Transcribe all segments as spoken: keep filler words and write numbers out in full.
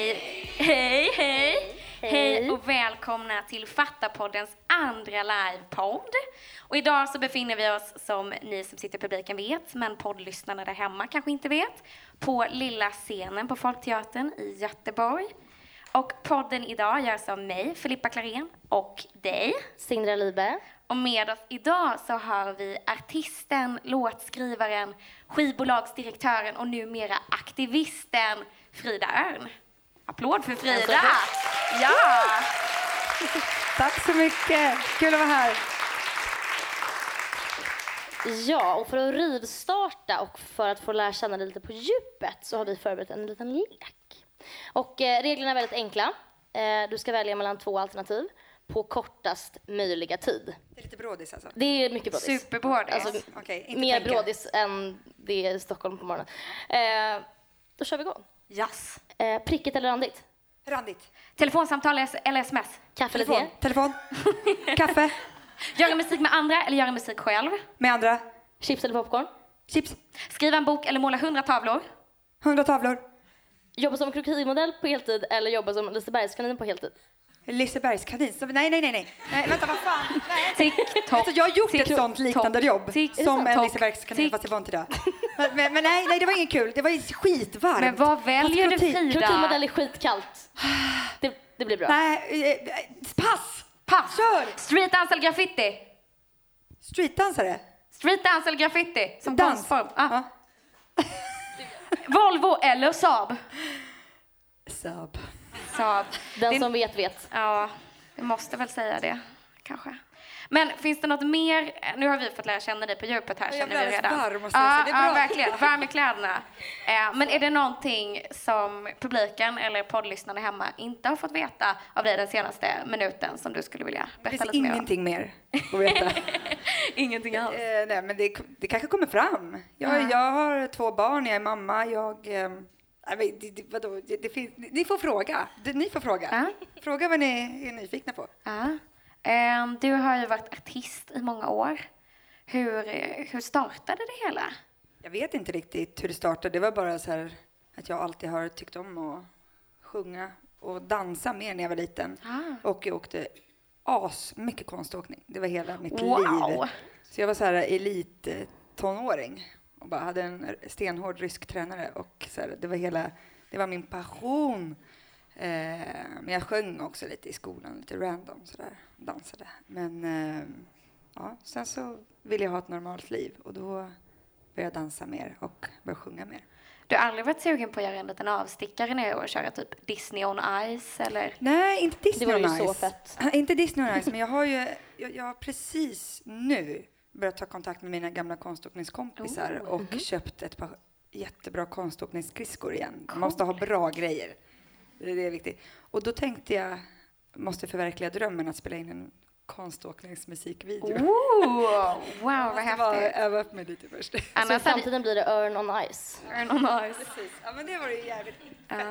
Hej, hej, hej, hej och välkomna till Fatta-poddens andra livepodd. Och idag så befinner vi oss, som ni som sitter i publiken vet, men poddlyssnarna där hemma kanske inte vet, på lilla scenen på Folkteatern i Göteborg. Och podden idag görs av mig, Filippa Klarén, och dig, Sandra Liebe. Och med oss idag så har vi artisten, låtskrivaren, skivbolagsdirektören och numera aktivisten Frida Örn. Applåd för Frida! Ja! Tack så mycket! Kul att vara här! Ja, och för att rivstarta och för att få lära känna dig lite på djupet så har vi förberett en liten lek. Och eh, reglerna är väldigt enkla. Eh, du ska välja mellan två alternativ på kortast möjliga tid. Det är lite brådis alltså. Det är mycket brådis. Superbrådis. Alltså, okay, inte mer tänka. Brådis än det är i Stockholm på morgonen. Eh, då kör vi igång. Yes. Eh, prickigt eller randigt? Randigt. Telefonsamtal eller sms? Kaffe eller te? Telefon. Kaffe. Göra musik med andra eller göra musik själv? Med andra. Chips eller popcorn? Chips. Skriva en bok eller måla hundra tavlor? Hundra tavlor. Jobba som krokodilmodell på heltid eller jobba som Lisebergskanin på heltid? Lisebergskanin? Nej, nej, nej, nej. Nej, vänta, vad fan? Nej. TikTok. Alltså, jag har gjort TikTok. Ett sånt liknande jobb. TikTok. Som en Lisebergskanin, fast jag var inte där. Men, men, men nej, nej, det var ingen kul. Det var skitvarmt. Men vad väljer du, Frida? Krokodilmodell är skitkallt. Det, det blir bra. Nej, pass! Pass! Kör! Streetdance eller graffiti? Streetdansare? Streetdance eller graffiti? Som dansform. Ah. Volvo eller Saab? Saab. Saab. Den det, som vet vet. Ja, vi måste väl säga det. Kanske. Men finns det något mer? Nu har vi fått lära känna dig på djupet här. Jag känner vi redan. Varm, måste jag säga. Ja, det är bra. Ja, verkligen. Varm i kläderna. Eh, men är det någonting som publiken eller poddlyssnarna hemma inte har fått veta av dig den senaste minuten som du skulle vilja berätta lite mer om? Ingenting mer att veta. Ingenting alls. Eh, nej, men det, det kanske kommer fram. Jag, mm. jag har två barn, jag är mamma, jag... Eh, Nej, det, det, vadå? Det, det finns, ni får fråga. Det, ni får fråga. Ah. Fråga vad ni är nyfikna på. Ah. Um, du har ju varit artist i många år. Hur, hur startade det hela? Jag vet inte riktigt hur det startade. Det var bara så här att jag alltid har tyckt om att sjunga och dansa mer när jag var liten. Ah. Och jag åkte as mycket konståkning. Det var hela mitt wow. liv. Så jag var så här elittonåring. Och bara hade en stenhård rysk tränare. Och så här, det var hela, det var min passion. Eh, men jag sjöng också lite i skolan. Lite random sådär. Dansade. Men eh, ja, sen så ville jag ha ett normalt liv. Och då började jag dansa mer. Och började sjunga mer. Du har aldrig varit sugen på att göra en liten avstickare nu och köra typ Disney on Ice eller? Nej, inte Disney on Ice. Det var ju så fett. Inte Disney on Ice. Men jag har ju, jag, jag har precis nu börjat ta kontakt med mina gamla konståkningskompisar oh, och mm-hmm. köpt ett par jättebra konståkningsskridskor igen. Cool. Måste ha bra grejer. Det är, det är viktigt. Och då tänkte jag, måste förverkliga drömmen att spela in en konståkningsmusikvideo. Oh, wow, vad häftigt. Öva upp mig lite först. Annars i framtiden blir det Örn on Ice. Örn on Ice. Precis. Ja, men det var ju jävligt ja. fett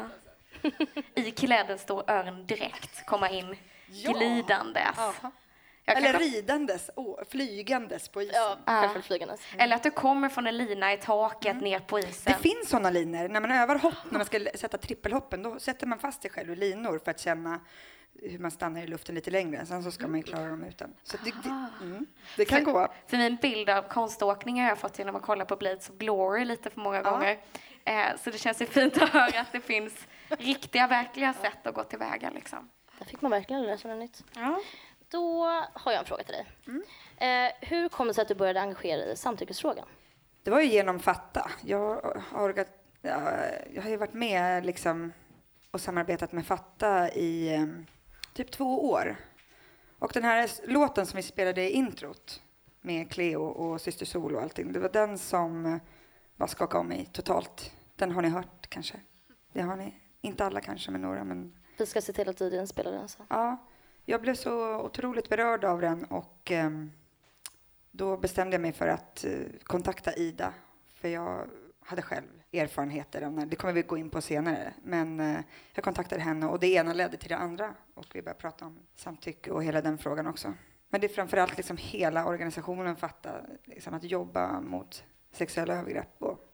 alltså. I kläder står Örn direkt, komma in ja. glidandes. Aha. Eller ta... ridandes, oh, flygandes på isen. Ja, självklart flygandes. Mm. Eller att du kommer från en lina i taket mm. ner på isen. Det finns sådana linor. När man övar hopp, när man ska sätta trippelhoppen, då sätter man fast sig själv i linor för att känna hur man stannar i luften lite längre. Sen så ska man ju klara dem utan. Så det, det, mm, det kan för, gå. För min bild av konståkning har jag fått genom att kolla på Blades of Glory lite för många ja. gånger. Eh, så det känns ju fint att höra att det finns riktiga, verkliga sätt att gå tillväga. Liksom. Där fick man verkligen lära sig något nytt. Ja. Då har jag en fråga till dig. Mm. Eh, hur kom det sig att du började engagera dig i samtyckesfrågan? Det var ju genom Fatta. Jag har, jag har ju varit med liksom, och samarbetat med Fatta i eh, typ två år. Och den här låten som vi spelade i introt med Cleo och Sister Sol och allting. Det var den som var skakade om mig totalt. Den har ni hört kanske. Det har ni. Inte alla kanske, men några. Men... Vi ska se till att du spelar den sen. Ja. Jag blev så otroligt berörd av den och eh, då bestämde jag mig för att eh, kontakta Ida. För jag hade själv erfarenheter av den. Det kommer vi gå in på senare. Men eh, jag kontaktade henne och det ena ledde till det andra. Och vi började prata om samtycke och hela den frågan också. Men det är framförallt liksom hela organisationen Fatta liksom, att jobba mot sexuella övergrepp och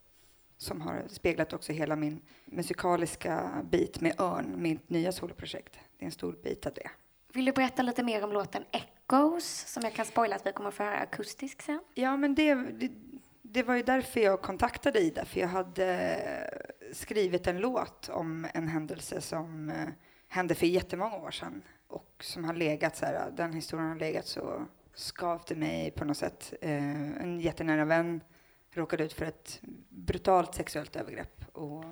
som har speglat också hela min musikaliska bit med Örn, mitt nya soloprojekt. Det är en stor bit av det. Vill du berätta lite mer om låten Echoes, som jag kan spoila att vi kommer att få höra akustisk sen? Ja, men det, det, det var ju därför jag kontaktade Ida, för jag hade skrivit en låt om en händelse som hände för jättemånga år sedan och som har legat så här, den historien har legat så skavde mig på något sätt. En jättenära vän råkade ut för ett brutalt sexuellt övergrepp och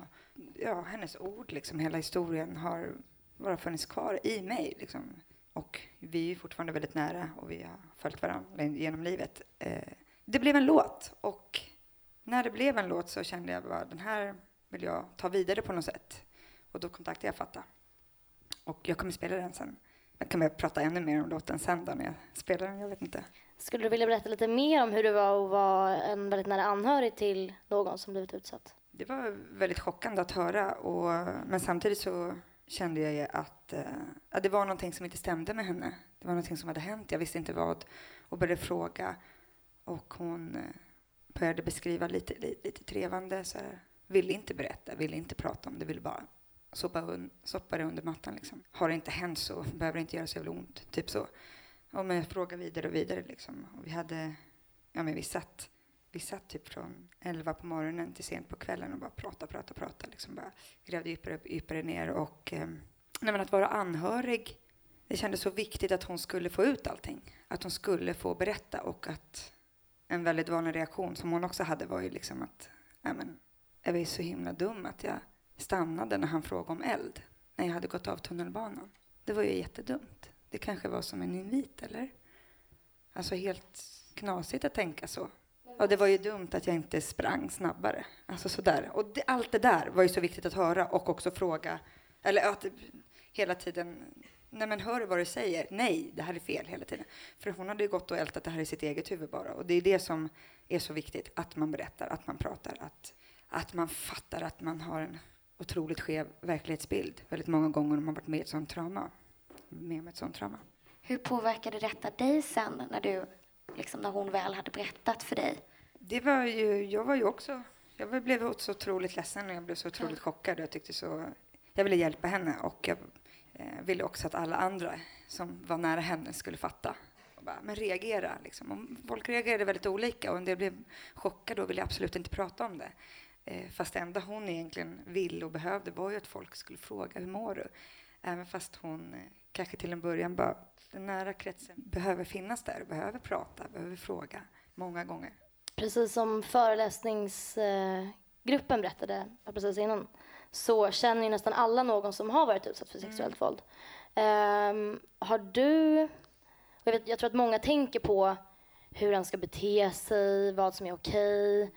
ja, hennes ord, liksom hela historien har bara funnits kvar i mig liksom. Och vi är fortfarande väldigt nära och vi har följt varandra genom livet. Det blev en låt och när det blev en låt så kände jag att den här vill jag ta vidare på något sätt. Och då kontaktade jag Fatta. Och jag kommer spela den sen. Jag kommer prata ännu mer om låten sen då när jag spelar den, jag vet inte. Skulle du vilja berätta lite mer om hur det var att vara en väldigt nära anhörig till någon som blivit utsatt? Det var väldigt chockande att höra. Och, men samtidigt så kände jag ju att, eh, att det var någonting som inte stämde med henne. Det var någonting som hade hänt. Jag visste inte vad och började fråga. Och hon eh, började beskriva lite, lite, lite trevande. Så här, ville inte berätta, ville inte prata om det, ville bara... Soppa, un- soppa det under mattan liksom. Har det inte hänt så behöver det inte göra så jävla ont. Typ så. Och men jag frågar vidare och vidare liksom. Och vi hade, ja men vi satt, vi satt typ från elva på morgonen till sent på kvällen och bara prata, prata, prata liksom. Bara grävde djupare, djupare ner och eh, nej men att vara anhörig, det kändes så viktigt att hon skulle få ut allting. Att hon skulle få berätta och att en väldigt vanlig reaktion som hon också hade var ju liksom att, nej men jag var ju så himla dum att jag stannade när han frågade om eld när jag hade gått av tunnelbanan. Det var ju jättedumt. Det kanske var som en invit, eller? Alltså helt knasigt att tänka så. Och det var ju dumt att jag inte sprang snabbare. Alltså sådär. Och det, allt det där var ju så viktigt att höra och också fråga. Eller att hela tiden, nej men hör vad du säger. Nej, det här är fel hela tiden. För hon hade ju gått och ältat det här i sitt eget huvud bara. Och det är det som är så viktigt. Att man berättar, att man pratar, att, att man fattar att man har en otroligt skev verklighetsbild. Väldigt många gånger har man varit med i ett sånt trauma. Med om ett sånt trauma. Hur påverkade detta dig sen när du, liksom när hon väl hade berättat för dig? Det var ju, jag var ju också, jag blev så otroligt ledsen och jag blev så otroligt ja. chockad. Jag tyckte så, jag ville hjälpa henne och jag eh, ville också att alla andra som var nära henne skulle fatta. Och bara, men reagera liksom. Och folk reagerade väldigt olika och en del blev chockade och ville absolut inte prata om det. Fast det enda hon egentligen ville och behövde var ju att folk skulle fråga hur mår du? Även fast hon kanske till en början bara, den nära kretsen behöver finnas där, behöver prata, behöver fråga många gånger. Precis som föreläsningsgruppen berättade precis innan så känner ju nästan alla någon som har varit utsatt för sexuellt mm. våld. Um, har du, jag, vet, jag tror att många tänker på hur han ska bete sig, vad som är okej.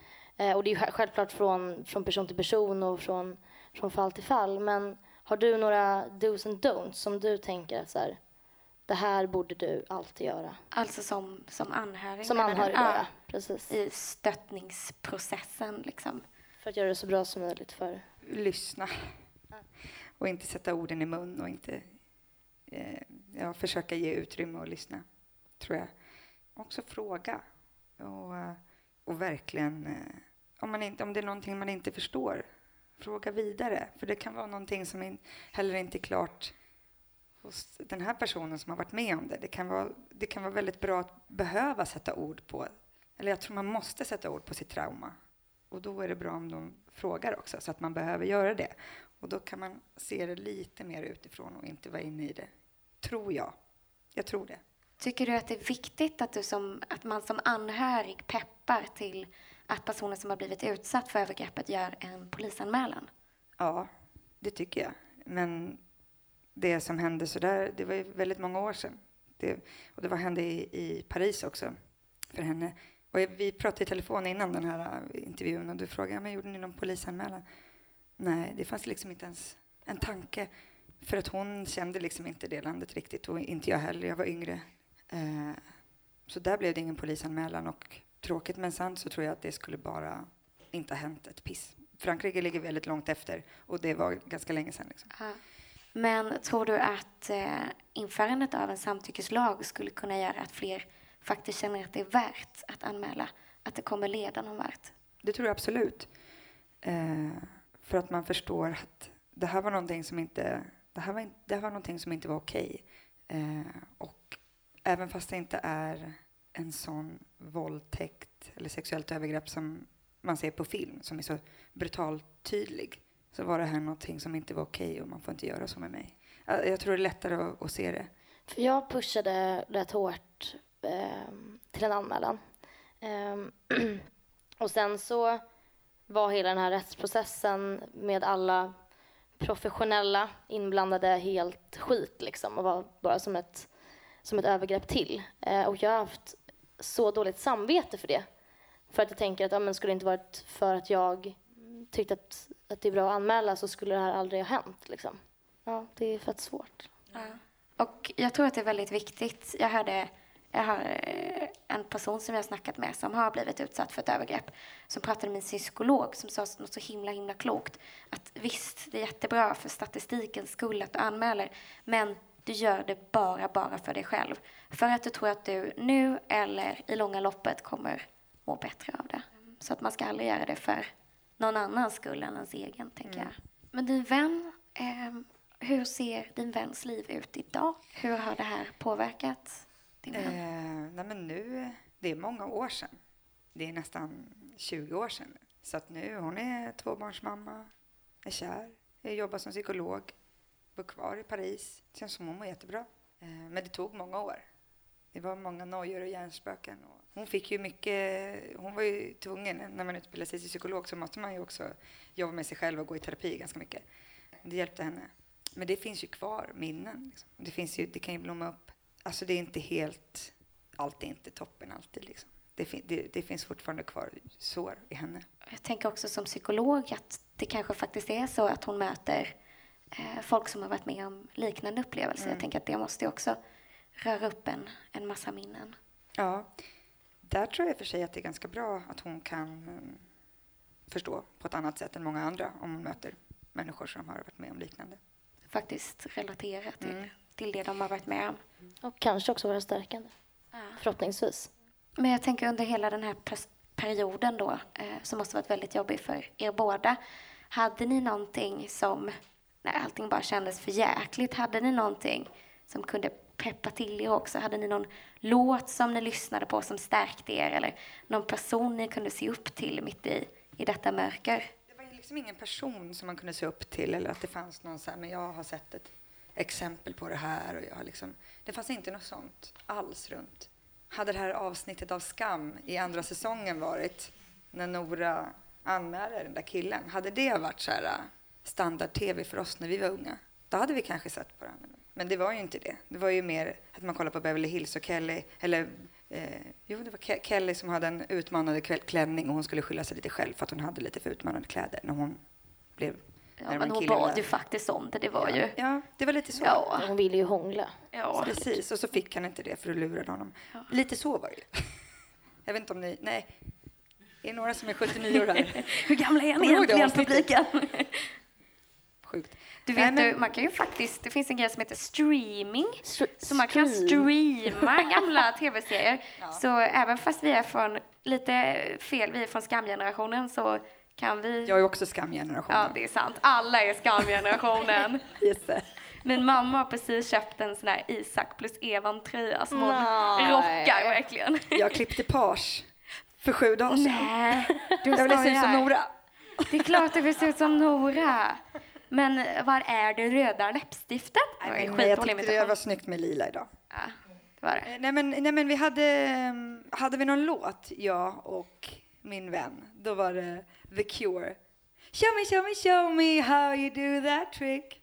Och det är ju självklart från, från person till person och från, från fall till fall. Men har du några do's and don'ts som du tänker så här, det här borde du alltid göra? Alltså som, som anhörig? Som anhörig, ja. Är, precis. I stöttningsprocessen liksom. För att göra det så bra som möjligt för... Lyssna. Och inte sätta orden i mun och inte eh, ja, försöka ge utrymme och lyssna, tror jag. Också fråga. Och, och verkligen... Eh, Om, man inte, om det är någonting man inte förstår, fråga vidare. För det kan vara någonting som in, heller inte är klart hos den här personen som har varit med om det. Det kan vara, det kan vara väldigt bra att behöva sätta ord på. Eller jag tror man måste sätta ord på sitt trauma. Och då är det bra om de frågar också, så att man behöver göra det. Och då kan man se det lite mer utifrån och inte vara inne i det. Tror jag. Jag tror det. Tycker du att det är viktigt att, du som, att man som anhörig peppar till... att personer som har blivit utsatt för övergreppet gör en polisanmälan? Ja, det tycker jag. Men det som hände så där, det var ju väldigt många år sedan. Det, och det var, hände i, i Paris också för henne. Och vi pratade i telefon innan den här intervjun och du frågade, men gjorde ni någon polisanmälan? Nej, det fanns liksom inte ens en tanke. För att hon kände liksom inte det landet riktigt och inte jag heller, jag var yngre. Eh, så där blev det ingen polisanmälan och... Tråkigt men sant, så tror jag att det skulle bara inte ha hänt ett piss. Frankrike ligger väldigt långt efter och det var ganska länge sedan. Liksom. Ja. Men tror du att eh, införandet av en samtyckeslag skulle kunna göra att fler faktiskt känner att det är värt att anmäla? Att det kommer leda någon vart? Det tror jag absolut. Eh, för att man förstår att det här var någonting som inte, det här var, in, det här var någonting som inte var okej. Eh, och även fast det inte är en sån våldtäkt eller sexuellt övergrepp som man ser på film, som är så brutalt tydlig, så var det här någonting som inte var okej och man får inte göra så med mig. Jag tror det är lättare att, att se det. För jag pushade rätt hårt eh, till en anmälan. Eh, och sen så var hela den här rättsprocessen med alla professionella inblandade helt skit liksom, och var bara som ett, som ett övergrepp till. Eh, och jag har haft så dåligt samvete för det. För att jag tänker att ja, men skulle det inte varit för att jag tyckte att, att det är bra att anmäla, så skulle det här aldrig ha hänt. Liksom. Ja, det är fett svårt. Ja. Och jag tror att det är väldigt viktigt. Jag hörde, jag har en person som jag har snackat med som har blivit utsatt för ett övergrepp, som pratade med sin psykolog som sa något så himla himla klokt. Att visst, det är jättebra för statistikens skull att du anmäler, men du gör det bara, bara för dig själv. För att du tror att du nu eller i långa loppet kommer må bättre av det. Så att man ska aldrig göra det för någon annans skull än ens egen, tänker mm. jag. Men din vän, eh, hur ser din väns liv ut idag? Hur har det här påverkat din vän? Eh, nej men nu, det är många år sedan. Det är nästan tjugo år sedan. Så att nu, hon är tvåbarnsmamma, är kär, jag jobbar som psykolog, bor kvar i Paris. Det känns som hon mår jättebra. Eh, men det tog många år. Det var många nojor och hjärnspöken. Och hon fick ju mycket, hon var ju tvungen, när man utbildar sig till psykolog så måste man ju också jobba med sig själv och gå i terapi ganska mycket. Det hjälpte henne. Men det finns ju kvar minnen. Liksom. Det finns ju, det kan ju blomma upp. Alltså det är inte helt, allt är inte toppen alltid liksom. Det, fin, det, det finns fortfarande kvar sår i henne. Jag tänker också som psykolog att det kanske faktiskt är så att hon möter eh, folk som har varit med om liknande upplevelser. Mm. Jag tänker att det måste ju också rör upp en, en massa minnen. Ja, där tror jag för sig att det är ganska bra att hon kan um, förstå på ett annat sätt än många andra om hon möter människor som har varit med om liknande. Faktiskt relatera till, mm. till det de har varit med om. Mm. Och kanske också vara stärkande, ja. Förhoppningsvis. Men jag tänker under hela den här pers- perioden då, eh, som måste ha varit väldigt jobbig för er båda. Hade ni någonting som, när allting bara kändes för jäkligt, hade ni någonting som kunde peppa till er också? Hade ni någon låt som ni lyssnade på som stärkte er? Eller någon person ni kunde se upp till mitt i, i detta mörker? Det var liksom ingen person som man kunde se upp till. Eller att det fanns någon så här, men jag har sett ett exempel på det här. Och jag har liksom, det fanns inte något sånt alls runt. Hade det här avsnittet av Skam i andra säsongen varit, när Nora anmäler den där killen, hade det varit så här standard-tv för oss när vi var unga, då hade vi kanske sett på det här. Men det var ju inte det. Det var ju mer att man kollade på Beverly Hills och Kelly. Eller, eh, jo, det var Ke- Kelly som hade en utmanande klänning. Och hon skulle skylla sig lite själv för att hon hade lite för utmanande kläder. När hon blev... Ja, men hon bad ju faktiskt om det. Det var ja. ju... Ja, det var lite så. Ja. Hon ville ju hångla. Ja, så, precis. Och så fick han inte det för att lura honom. Ja. Lite så var det. Jag vet inte om ni... Nej. Det är några som är sjuttionio år här. Hur gamla är ni egentligen, publiken? Sjukt. Du vet, nej, men... man kan ju faktiskt, det finns en grej som heter streaming. Str- så man stream. kan streama gamla tv-serier. Ja. Så även fast vi är från lite fel, vi är från skamgenerationen, så kan vi... Jag är också skamgenerationen. Ja, det är sant. Alla är skamgenerationen. Yes. Min mamma har precis köpt en sån här Isak plus Evan-tröja som hon rockar verkligen. Jag klippte page för sju dagar sedan. Nej, du jag ville se ut som Nora. Det är klart att vi ser ut som Nora. Men var är det röda läppstiftet? Nej, det var nej, jag tyckte det var snyggt med lila idag. Ja, det var det. Nej, men, nej, men vi hade... Hade vi någon låt, jag och min vän, då var det The Cure. Show me, show me, show me how you do that trick.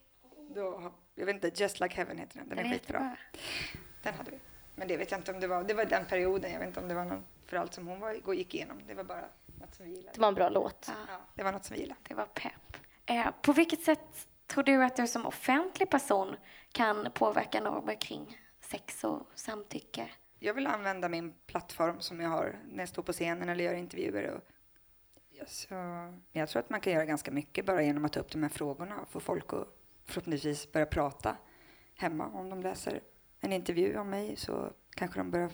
Då, jag vet inte, Just Like Heaven heter den. Den är skitbra. Den hade vi. Men det vet jag inte om det var... Det var den perioden. Jag vet inte om det var någon för allt som hon var, gick igenom. Det var bara något som vi gillade. Det var en bra låt. Ja, det var något som vi gillade. Det var pepp. Eh, på vilket sätt tror du att du som offentlig person kan påverka normer kring sex och samtycke? Jag vill använda min plattform som jag har när jag står på scenen eller gör intervjuer. Och så jag tror att man kan göra ganska mycket bara genom att ta upp de här frågorna och få folk att förhoppningsvis börja prata hemma. Om de läser en intervju om mig så kanske de börjar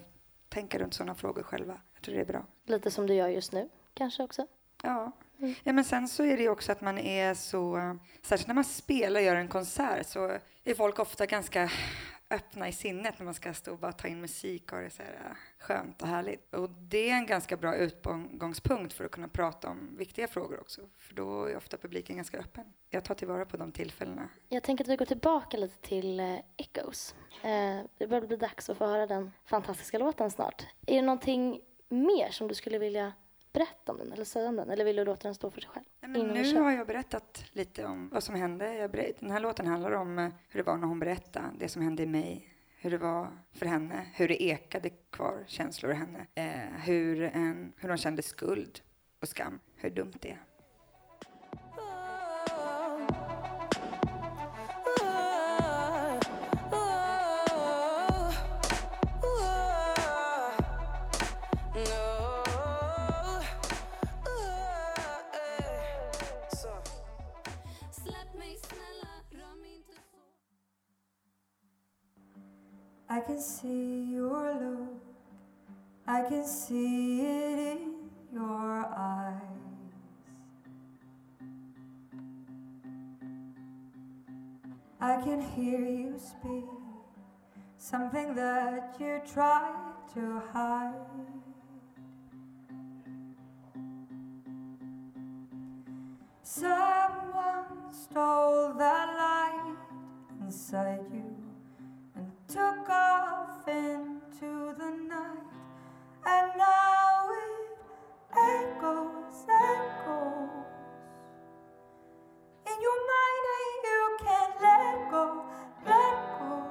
tänka runt sådana frågor själva. Jag tror det är bra. Lite som du gör just nu kanske också? Ja, Mm. Ja, men sen så är det också att man är så, särskilt när man spelar och gör en konsert så är folk ofta ganska öppna i sinnet när man ska stå och bara ta in musik och det är så här skönt och härligt. Och det är en ganska bra utgångspunkt för att kunna prata om viktiga frågor också. För då är ofta publiken ganska öppen. Jag tar tillvara på de tillfällena. Jag tänker att vi går tillbaka lite till Echoes. Eh, det börjar bli dags att få höra den fantastiska låten snart. Är det någonting mer som du skulle vilja berätta om den eller säga om den? Eller vill du låta den stå för sig själv? Nej, men nu har jag berättat lite om vad som hände. Jag ber- den här låten handlar om hur det var när hon berättade. Det som hände i mig. Hur det var för henne. Hur det ekade kvar känslor i henne. Eh, hur, en, hur hon kände skuld och skam. Hur dumt det är. I can see your look, I can see it in your eyes. I can hear you speak, something that you tried to hide. Someone stole that light inside you. Took off into the night, and now it echoes, echoes. In your mind, you can't let go, let go.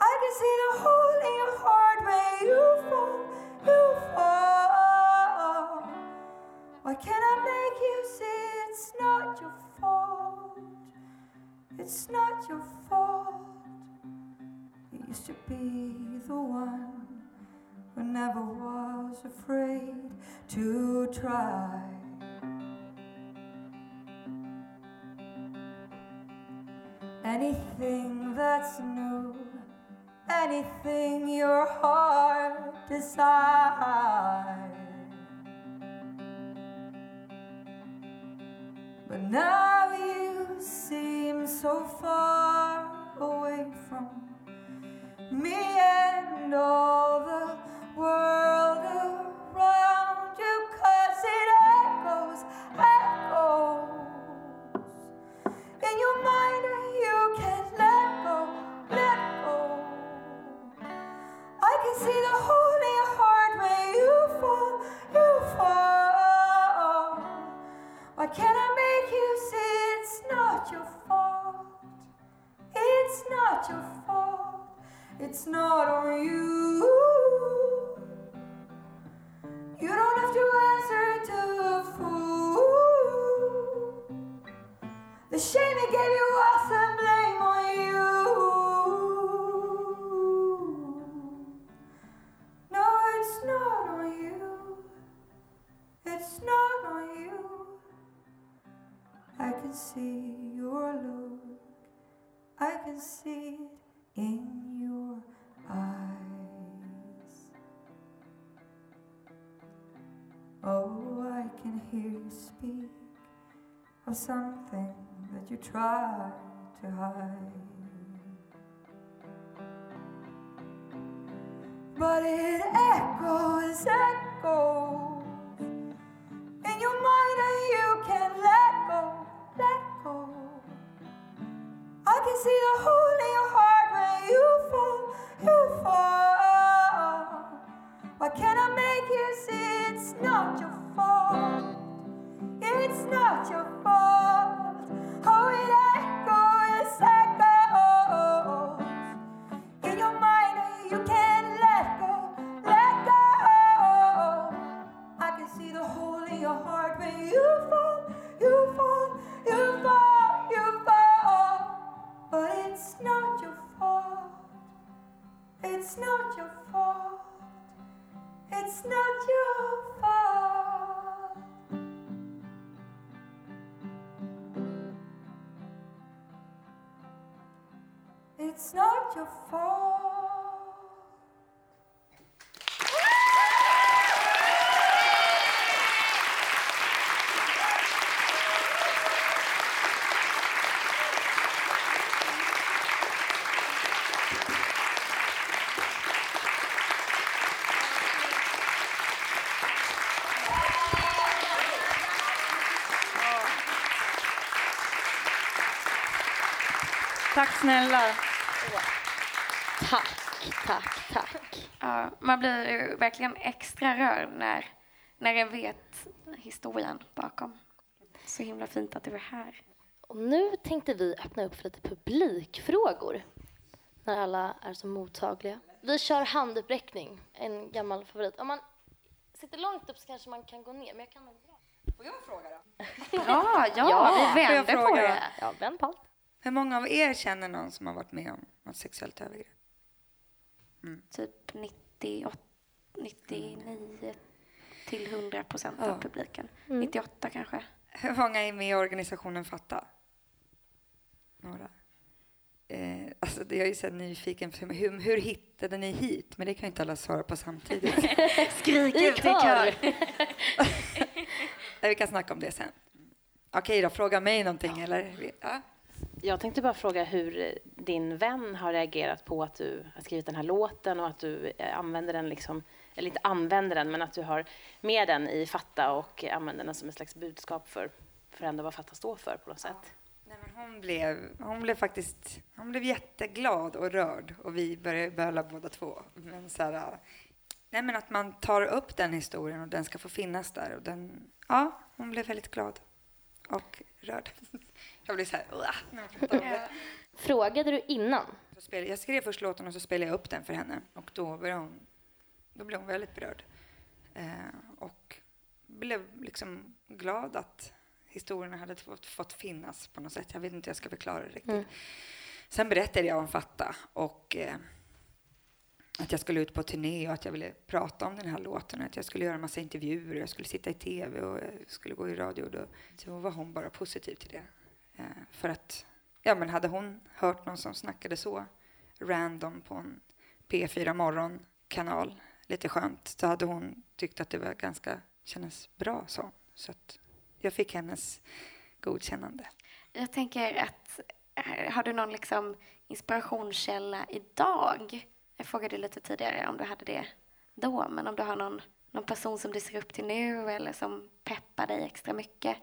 I can see the hole in your heart where you fall, you fall. Why can't I make you see it's not your fault? It's not your fault. Used to be the one who never was afraid to try. Anything that's new, anything your heart desires. But now you seem so far away from me and all the world around you, 'cause it echoes, echoes. In your mind you can't let go, let go. I can see the hole in your heart where you fall, you fall. Why can't I make you see it's not your fault? It's not your fault. It's not on you. You don't have to answer to a fool. The shame it gave you was a blame on you. No, it's not on you. It's not on you. I can see your look. I can see it in your eyes. Oh, I can hear you speak of something that you try to hide. But it echoes, echoes. In your mind and you can't let go, let go. I can see the hole in your heart. You fall, you fall. Why can't I make you see it's not your fault? It's not your fault. Oh, it echoes, echoes. In your mind, you can't let go, let go. I can see the hole in your heart when you fall, you fall, you fall, you fall. But it's not your fault. It's not your fault. It's not your fault. It's not your fault. Tack snälla. Tack, tack, tack. Ja, man blir ju verkligen extra rörd när, när jag vet historien bakom. Så himla fint att du är här. Och nu tänkte vi öppna upp för lite publikfrågor. När alla är så mottagliga. Vi kör handuppräckning. En gammal favorit. Om man sitter långt upp så kanske man kan gå ner. Men jag kan nog bra. Får jag fråga då? Ja, ja, ja, vi vänder på det. Ja, vänd på allt. Hur många av er känner någon som har varit med om något sexuellt övergrepp? Mm. Typ nittioåtta, nittionio till hundra procent av ja. publiken. Mm. nittioåtta kanske. Hur många är med i organisationen Fatta? Nora. Eh, alltså jag är ju så nyfiken på hur, hur hittade ni hit? Men det kan ju inte alla svara på samtidigt. Skrik ut i kör. Vi kan snacka om det sen. Okej då, fråga mig någonting. Ja. Eller? Ja. Jag tänkte bara fråga hur din vän har reagerat på att du har skrivit den här låten och att du använder den liksom, eller inte använder den, men att du har med den i Fatta och använder den som en slags budskap för, för ändå vad Fatta står för på något sätt. Ja. Nej, men hon blev, hon blev faktiskt, hon blev jätteglad och rörd och vi började böla båda två. Men så här, nej men att man tar upp den historien och den ska få finnas där och den, ja, hon blev väldigt glad och rörd. Jag blev så här, ja. Frågade du innan? Jag skrev först låten och så spelade jag upp den för henne. Och då, började hon, då blev hon väldigt berörd. Eh, och blev liksom glad att historierna hade fått, fått finnas på något sätt. Jag vet inte hur jag ska förklara det riktigt. Mm. Sen berättade jag om Fatta. Och eh, att jag skulle ut på turné och att jag ville prata om den här låten. Och att jag skulle göra en massa intervjuer och jag skulle sitta i tv och jag skulle gå i radio. Och då, då var hon bara positiv till det. För att, ja men hade hon hört någon som snackade så random på en P fyra morgonkanal, lite skönt, så hade hon tyckt att det var ganska, kändes bra så. Så att jag fick hennes godkännande. Jag tänker att, har du någon liksom inspirationskälla idag? Jag frågade lite tidigare om du hade det då, men om du har någon, någon person som du ser upp till nu eller som peppar dig extra mycket.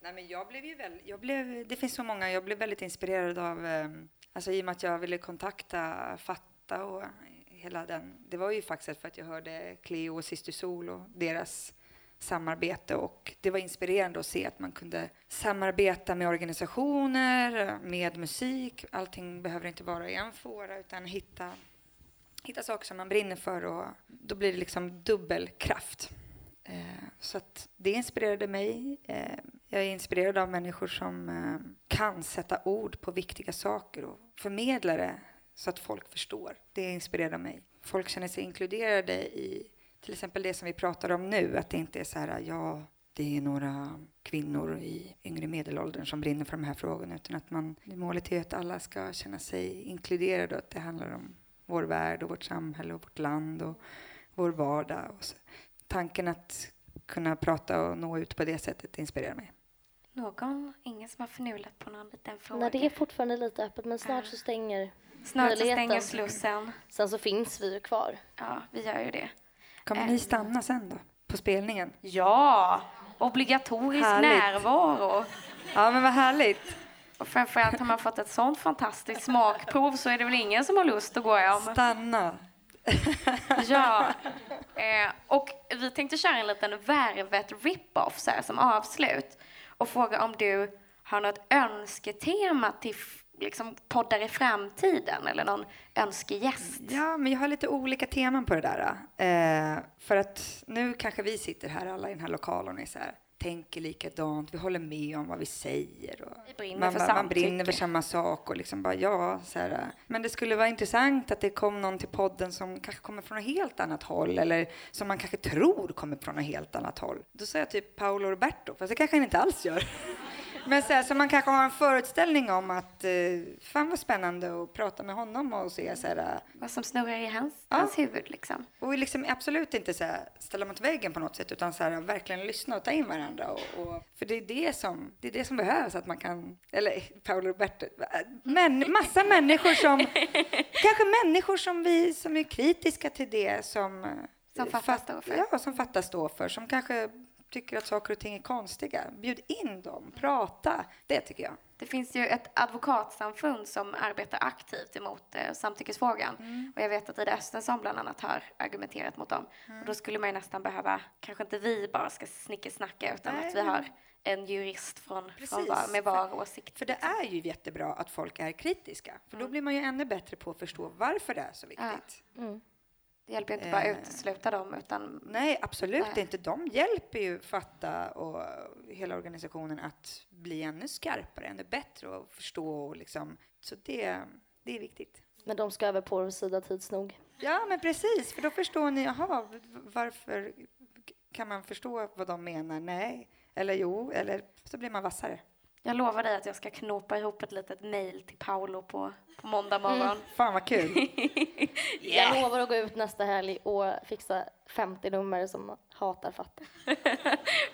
Nej, men jag blev ju väl, jag blev, det finns så många, jag blev väldigt inspirerad av, eh, alltså i och med att jag ville kontakta Fatta och hela den, det var ju faktiskt för att jag hörde Cleo och Sister Sol och deras samarbete och det var inspirerande att se att man kunde samarbeta med organisationer, med musik, allting behöver inte vara i en fåra utan hitta, hitta saker som man brinner för och då blir det liksom dubbel kraft. Så att det inspirerade mig. Jag är inspirerad av människor som kan sätta ord på viktiga saker och förmedla det så att folk förstår. Det inspirerar mig. Folk känner sig inkluderade i till exempel det som vi pratar om nu. Att det inte är så här, ja det är några kvinnor i yngre medelåldern som brinner för de här frågorna. Utan att man, målet är att alla ska känna sig inkluderade och att det handlar om vår värld och vårt samhälle och vårt land och vår vardag och så. Tanken att kunna prata och nå ut på det sättet inspirerar mig. Någon, ingen som har förnulat på någon liten fråga? Nej, det är fortfarande lite öppet, men snart så stänger Snart så stänger slussen. Sen så finns vi ju kvar. Ja, vi gör ju det. Kommer Äm... ni stanna sen då? På spelningen? Ja! Obligatorisk härligt. Närvaro. Ja, men vad härligt. Och framförallt har man fått ett sånt fantastiskt smakprov så är det väl ingen som har lust att gå om. Stanna! Ja, eh, och vi tänkte köra en liten värvet rip-off så här, som avslut och fråga om du har något önsketema till f- liksom poddar i framtiden eller någon önskegäst. Ja, men jag har lite olika teman på det där. Eh, för att nu kanske vi sitter här alla i den här lokalen och är så här, tänker likadant, vi håller med om vad vi säger och vi brinner man, för man brinner för samma sak och liksom bara ja så här. Men det skulle vara intressant att det kom någon till podden som kanske kommer från något helt annat håll eller som man kanske tror kommer från något helt annat håll. Då säger jag typ Paolo Roberto, för det kanske han inte alls gör. Men så, här, så man kanske har en föreställning om att eh, fan vad spännande att prata med honom och se så här, vad som snurrar i hans, ja. hans huvud liksom. Och liksom absolut inte så här, ställa mot väggen på något sätt utan så här, verkligen lyssna och ta in varandra och, och, för det är det som det är det som behövs att man kan eller Paolo Roberto men massa människor som kanske människor som vi som är kritiska till det som som fattas står för. Ja, som fattas står för som kanske tycker att saker och ting är konstiga. Bjud in dem, prata. Det tycker jag. det finns ju ett advokatsamfund som arbetar aktivt emot eh, samtyckesfrågan. Mm. Och jag vet att Ida Östensson bland annat har argumenterat mot dem. Mm. Och då skulle man ju nästan behöva, kanske inte vi bara ska snickesnacka, utan nej, att vi har en jurist från, från var, med var åsikt. För det är ju jättebra att folk är kritiska. För mm. då blir man ju ännu bättre på att förstå varför det är så viktigt. Ja. Mm. Det hjälper ju inte bara att utesluta dem. Utan, nej, absolut nej. inte. De hjälper ju Fatta och hela organisationen att bli ännu skarpare, ännu bättre och förstå. Och liksom. Så det, det är viktigt. Men de ska över på vår sida tids nog. Ja, men precis. För då förstår ni, aha, varför kan man förstå vad de menar? Nej, eller jo, eller så blir man vassare. Jag lovar dig att jag ska knopa ihop ett litet mejl till Paolo på, på måndag morgon. Mm. Fan vad kul. yeah. Jag lovar att gå ut nästa helg och fixa femtio nummer som hatar Fatta.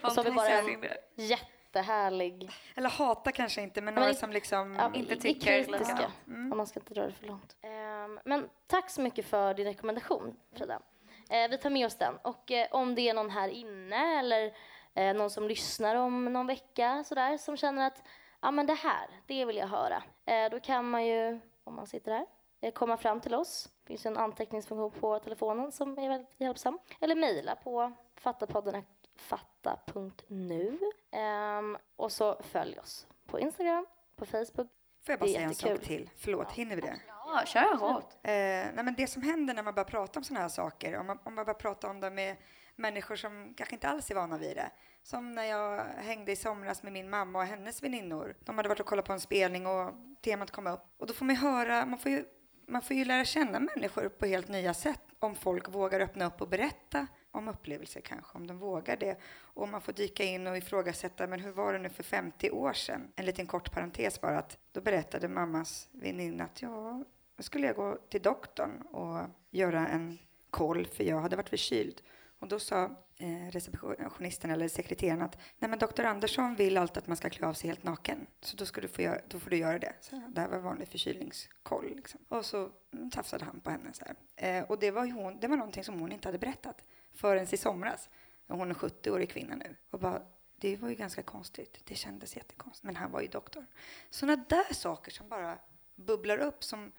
Och så har vi bara en jättehärlig... Eller hata kanske inte, men, men några som liksom... Ja, inte tycker. Kritiska. Mm. Och man ska inte dra det för långt. Um, men tack så mycket för din rekommendation, Frida. Uh, vi tar med oss den. Och uh, om det är någon här inne eller... Eh, någon som lyssnar om någon vecka sådär, som känner att ah, men det här, det vill jag höra. Eh, då kan man ju, om man sitter här, eh, komma fram till oss. Det finns ju en anteckningsfunktion på telefonen som är väldigt hjälpsam. Eller mejla på fattapodden at fatta punkt nu. Eh, och så följ oss på Instagram, på Facebook. Får jag bara säga jättekul. en sak till? Förlåt, ja. hinner vi det? Ja, kör hårt. Eh, nej, men det som händer när man bara pratar om sådana här saker, om man, om man bara pratar om det med människor som kanske inte alls är vana vid det. Som när jag hängde i somras med min mamma och hennes väninnor. De hade varit och kollat på en spelning och temat kom upp. Och då får man höra, man får ju, man får ju lära känna människor på helt nya sätt. Om folk vågar öppna upp och berätta om upplevelser kanske, om de vågar det. Och man får dyka in och ifrågasätta, men hur var det nu för femtio år sedan? En liten kort parentes bara att då berättade mammas väninna att ja, då skulle jag gå till doktorn och göra en koll för jag hade varit förkyld. Och då sa eh, receptionisten eller sekreteraren att nej, men doktor Andersson vill alltid att man ska klä av sig helt naken. Så då, ska du få göra, då får du göra det. Så det här var vanlig förkylningskoll. Liksom. Och så mm, tafsade han på henne. Så här. Eh, och det var, hon, det var någonting som hon inte hade berättat förrän i somras. Hon är sjuttio-årig kvinna nu. Och bara, det var ju ganska konstigt. Det kändes jättekonstigt. Men han var ju doktor. Sådana där saker som bara bubblar upp. Som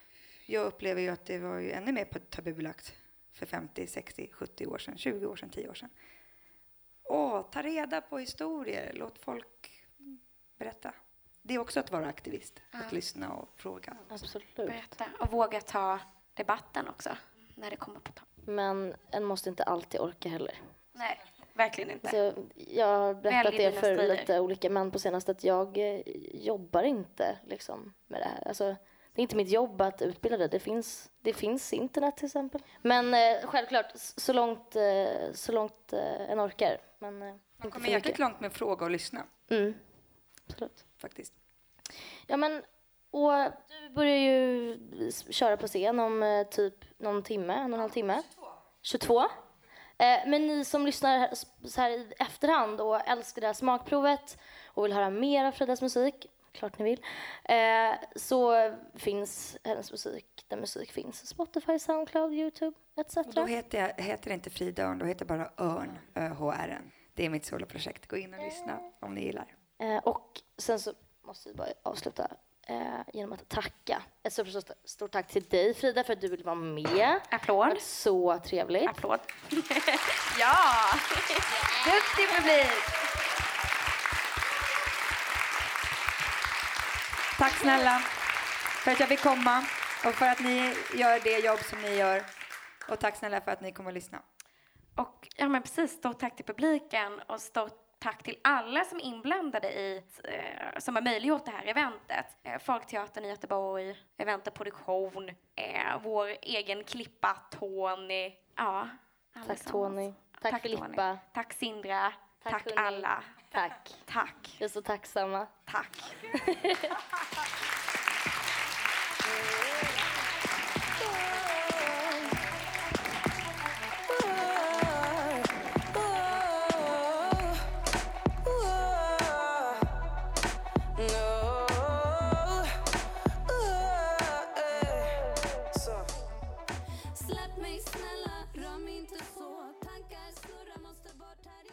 jag upplever ju att det var ju ännu mer tabubelagt för femtio, sextio, sjuttio år sedan, tjugo år sedan, tio år sedan. Åh, ta reda på historier. Låt folk berätta. Det är också att vara aktivist. Ja. Att lyssna och fråga. Absolut. Berätta. Och våga ta debatten också. När det kommer på tal. Men en måste inte alltid orka heller. Nej, verkligen inte. Så jag har berättat det för styr. lite olika män på senaste. Att jag jobbar inte liksom, med det här. Alltså... Det är inte mitt jobb att utbilda det. Det finns, det finns internet till exempel. Men eh, självklart, så långt, eh, så långt eh, en orkar. Men, eh, man kommer jäkligt långt med fråga och lyssna. Mm, absolut. Faktiskt. Ja, men, och du börjar ju köra på scen om eh, typ någon timme, en och en halv timme. tjugotvå Eh, men ni som lyssnar här, så här i efterhand och älskar det här smakprovet och vill höra mer av Fridas musik, klart ni vill, eh, så finns hennes musik, den musik finns Spotify, Soundcloud, Youtube et cetera. Och då heter, jag, heter det inte Frida Örn, då heter bara Örn, Ö H R N. Det är mitt soloprojekt. Gå in och lyssna om ni gillar. Eh, och sen så måste vi bara avsluta eh, genom att tacka. Ett stort, stort, stort tack till dig, Frida, för att du vill vara med. Applåd. Så trevligt. Applåd. ja! Duktig publik! Tack snälla för att jag vill komma och för att ni gör det jobb som ni gör. Och tack snälla för att ni kommer att lyssna. Och ja, men precis, stort tack till publiken och stort tack till alla som är inblandade i, eh, som har möjliggjort det här eventet. Eh, Folkteatern i Göteborg, eventproduktion, eh, vår egen Klippa, Tony. Ja, tack Tony. Tack, tack Filippa. Tack Sindra. Tack, tack alla. Tack. Tack. Jag är så tacksamma. Tack. Släpp mig snälla, rör mig inte så. Tankar snurrar, måste bort här.